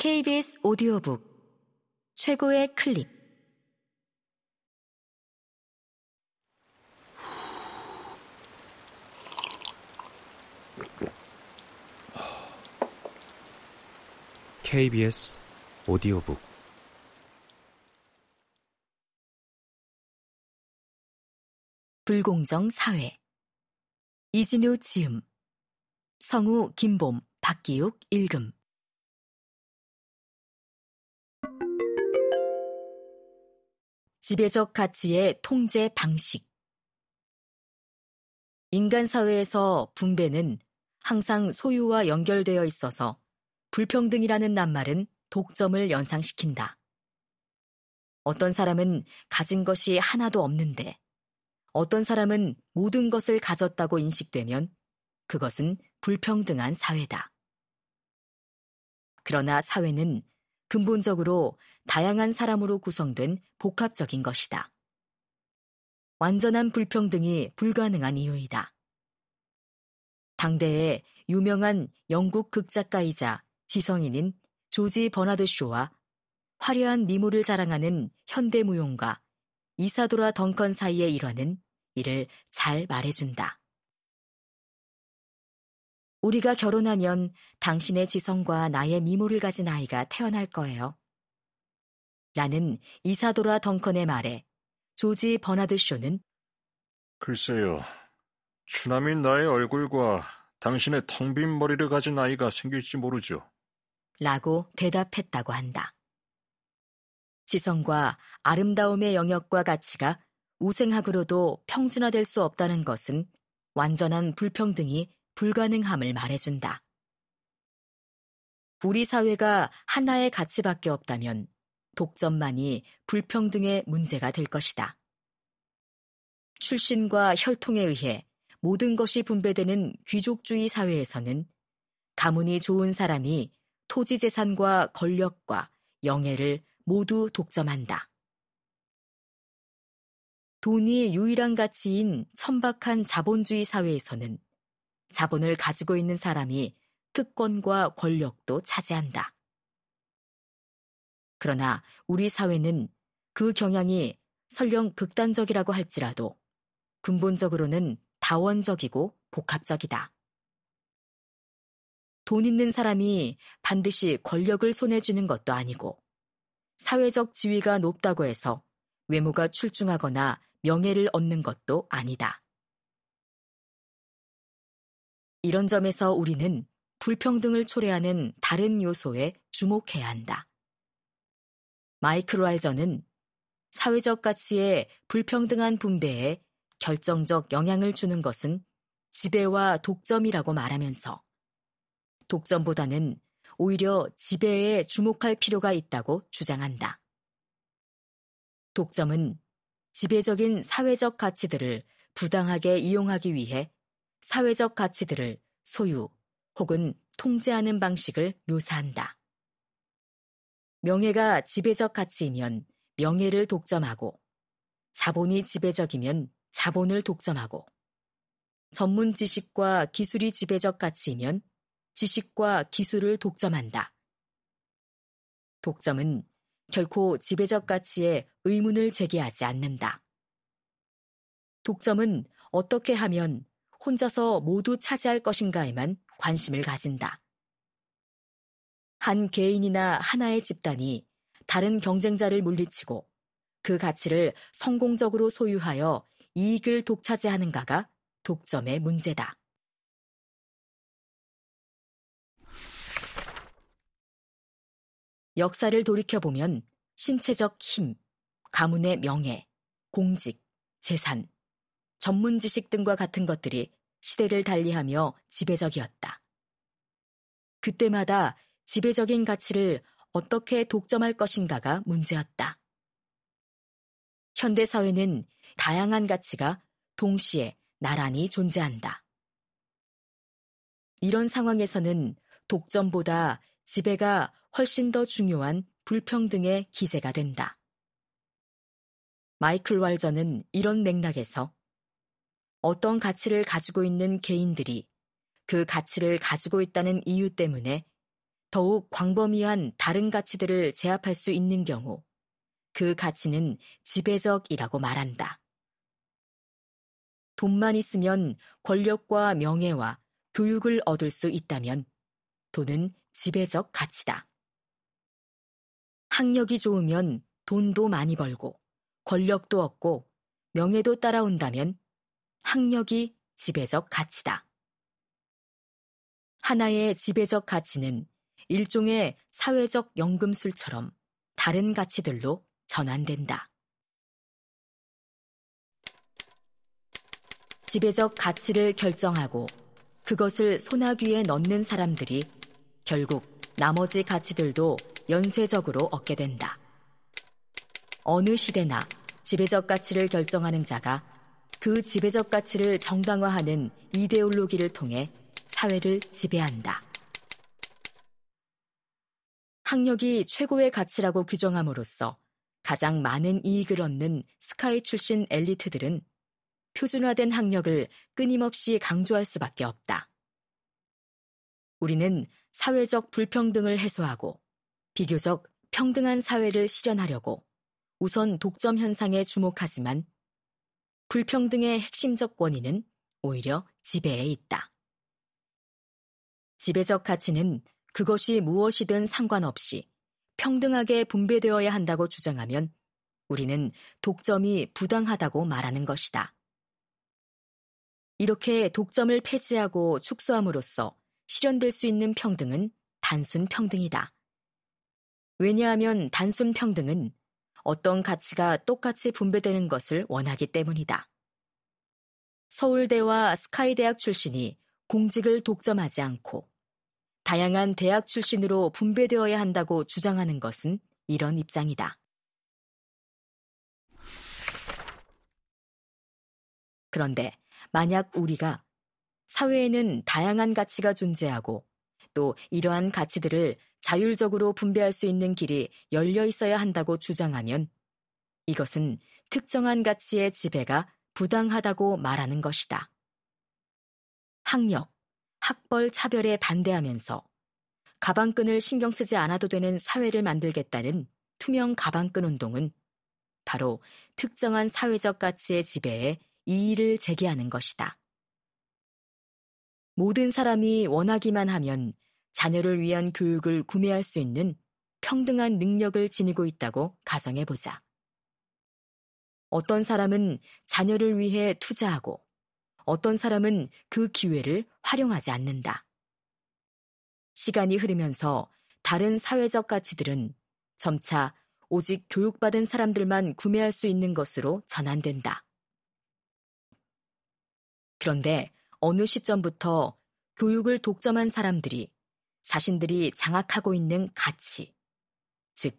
KBS 오디오북 최고의 클립. KBS 오디오북 불공정 사회. 이진우 지음, 성우 김봄, 박기욱 읽음. 지배적 가치의 통제 방식. 인간 사회에서 분배는 항상 소유와 연결되어 있어서 불평등이라는 낱말은 독점을 연상시킨다. 어떤 사람은 가진 것이 하나도 없는데 어떤 사람은 모든 것을 가졌다고 인식되면 그것은 불평등한 사회다. 그러나 사회는 근본적으로 다양한 사람으로 구성된 복합적인 것이다. 완전한 불평등이 불가능한 이유이다. 당대의 유명한 영국 극작가이자 지성인인 조지 버나드 쇼와 화려한 미모를 자랑하는 현대무용가 이사도라 덩컨 사이의 일화는 이를 잘 말해준다. 우리가 결혼하면 당신의 지성과 나의 미모를 가진 아이가 태어날 거예요. 라는 이사도라 덩컨의 말에 조지 버나드 쇼는 글쎄요. 추남이 나의 얼굴과 당신의 텅 빈 머리를 가진 아이가 생길지 모르죠. 라고 대답했다고 한다. 지성과 아름다움의 영역과 가치가 우생학으로도 평준화될 수 없다는 것은 완전한 불평등이 불가능함을 말해준다. 우리 사회가 하나의 가치밖에 없다면 독점만이 불평등의 문제가 될 것이다. 출신과 혈통에 의해 모든 것이 분배되는 귀족주의 사회에서는 가문이 좋은 사람이 토지 재산과 권력과 영예를 모두 독점한다. 돈이 유일한 가치인 천박한 자본주의 사회에서는 자본을 가지고 있는 사람이 특권과 권력도 차지한다. 그러나 우리 사회는 그 경향이 설령 극단적이라고 할지라도 근본적으로는 다원적이고 복합적이다. 돈 있는 사람이 반드시 권력을 손에 쥐는 것도 아니고 사회적 지위가 높다고 해서 외모가 출중하거나 명예를 얻는 것도 아니다. 이런 점에서 우리는 불평등을 초래하는 다른 요소에 주목해야 한다. 마이클 왈저는 사회적 가치의 불평등한 분배에 결정적 영향을 주는 것은 지배와 독점이라고 말하면서 독점보다는 오히려 지배에 주목할 필요가 있다고 주장한다. 독점은 지배적인 사회적 가치들을 부당하게 이용하기 위해 사회적 가치들을 소유 혹은 통제하는 방식을 묘사한다. 명예가 지배적 가치이면 명예를 독점하고, 자본이 지배적이면 자본을 독점하고, 전문 지식과 기술이 지배적 가치이면 지식과 기술을 독점한다. 독점은 결코 지배적 가치에 의문을 제기하지 않는다. 독점은 어떻게 하면 혼자서 모두 차지할 것인가에만 관심을 가진다. 한 개인이나 하나의 집단이 다른 경쟁자를 물리치고 그 가치를 성공적으로 소유하여 이익을 독차지하는가가 독점의 문제다. 역사를 돌이켜보면 신체적 힘, 가문의 명예, 공직, 재산, 전문 지식 등과 같은 것들이 시대를 달리하며 지배적이었다. 그때마다 지배적인 가치를 어떻게 독점할 것인가가 문제였다. 현대사회는 다양한 가치가 동시에 나란히 존재한다. 이런 상황에서는 독점보다 지배가 훨씬 더 중요한 불평등의 기제가 된다. 마이클 왈저는 이런 맥락에서 어떤 가치를 가지고 있는 개인들이 그 가치를 가지고 있다는 이유 때문에 더욱 광범위한 다른 가치들을 제압할 수 있는 경우 그 가치는 지배적이라고 말한다. 돈만 있으면 권력과 명예와 교육을 얻을 수 있다면 돈은 지배적 가치다. 학력이 좋으면 돈도 많이 벌고 권력도 얻고 명예도 따라온다면 학력이 지배적 가치다. 하나의 지배적 가치는 일종의 사회적 연금술처럼 다른 가치들로 전환된다. 지배적 가치를 결정하고 그것을 소나귀에 넣는 사람들이 결국 나머지 가치들도 연쇄적으로 얻게 된다. 어느 시대나 지배적 가치를 결정하는 자가 그 지배적 가치를 정당화하는 이데올로기를 통해 사회를 지배한다. 학력이 최고의 가치라고 규정함으로써 가장 많은 이익을 얻는 스카이 출신 엘리트들은 표준화된 학력을 끊임없이 강조할 수밖에 없다. 우리는 사회적 불평등을 해소하고 비교적 평등한 사회를 실현하려고 우선 독점 현상에 주목하지만 불평등의 핵심적 원인은 오히려 지배에 있다. 지배적 가치는 그것이 무엇이든 상관없이 평등하게 분배되어야 한다고 주장하면 우리는 독점이 부당하다고 말하는 것이다. 이렇게 독점을 폐지하고 축소함으로써 실현될 수 있는 평등은 단순 평등이다. 왜냐하면 단순 평등은 어떤 가치가 똑같이 분배되는 것을 원하기 때문이다. 서울대와 스카이 대학 출신이 공직을 독점하지 않고 다양한 대학 출신으로 분배되어야 한다고 주장하는 것은 이런 입장이다. 그런데 만약 우리가 사회에는 다양한 가치가 존재하고 또 이러한 가치들을 자율적으로 분배할 수 있는 길이 열려 있어야 한다고 주장하면 이것은 특정한 가치의 지배가 부당하다고 말하는 것이다. 학력, 학벌 차별에 반대하면서 가방끈을 신경 쓰지 않아도 되는 사회를 만들겠다는 투명 가방끈 운동은 바로 특정한 사회적 가치의 지배에 이의를 제기하는 것이다. 모든 사람이 원하기만 하면 자녀를 위한 교육을 구매할 수 있는 평등한 능력을 지니고 있다고 가정해보자. 어떤 사람은 자녀를 위해 투자하고 어떤 사람은 그 기회를 활용하지 않는다. 시간이 흐르면서 다른 사회적 가치들은 점차 오직 교육받은 사람들만 구매할 수 있는 것으로 전환된다. 그런데 어느 시점부터 교육을 독점한 사람들이 자신들이 장악하고 있는 가치, 즉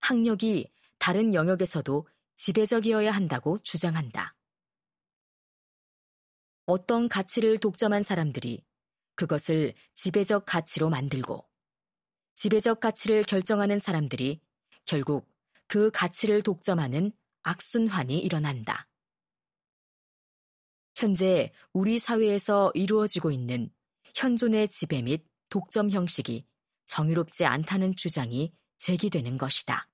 학력이 다른 영역에서도 지배적이어야 한다고 주장한다. 어떤 가치를 독점한 사람들이 그것을 지배적 가치로 만들고 지배적 가치를 결정하는 사람들이 결국 그 가치를 독점하는 악순환이 일어난다. 현재 우리 사회에서 이루어지고 있는 현존의 지배 및 독점 형식이 정의롭지 않다는 주장이 제기되는 것이다.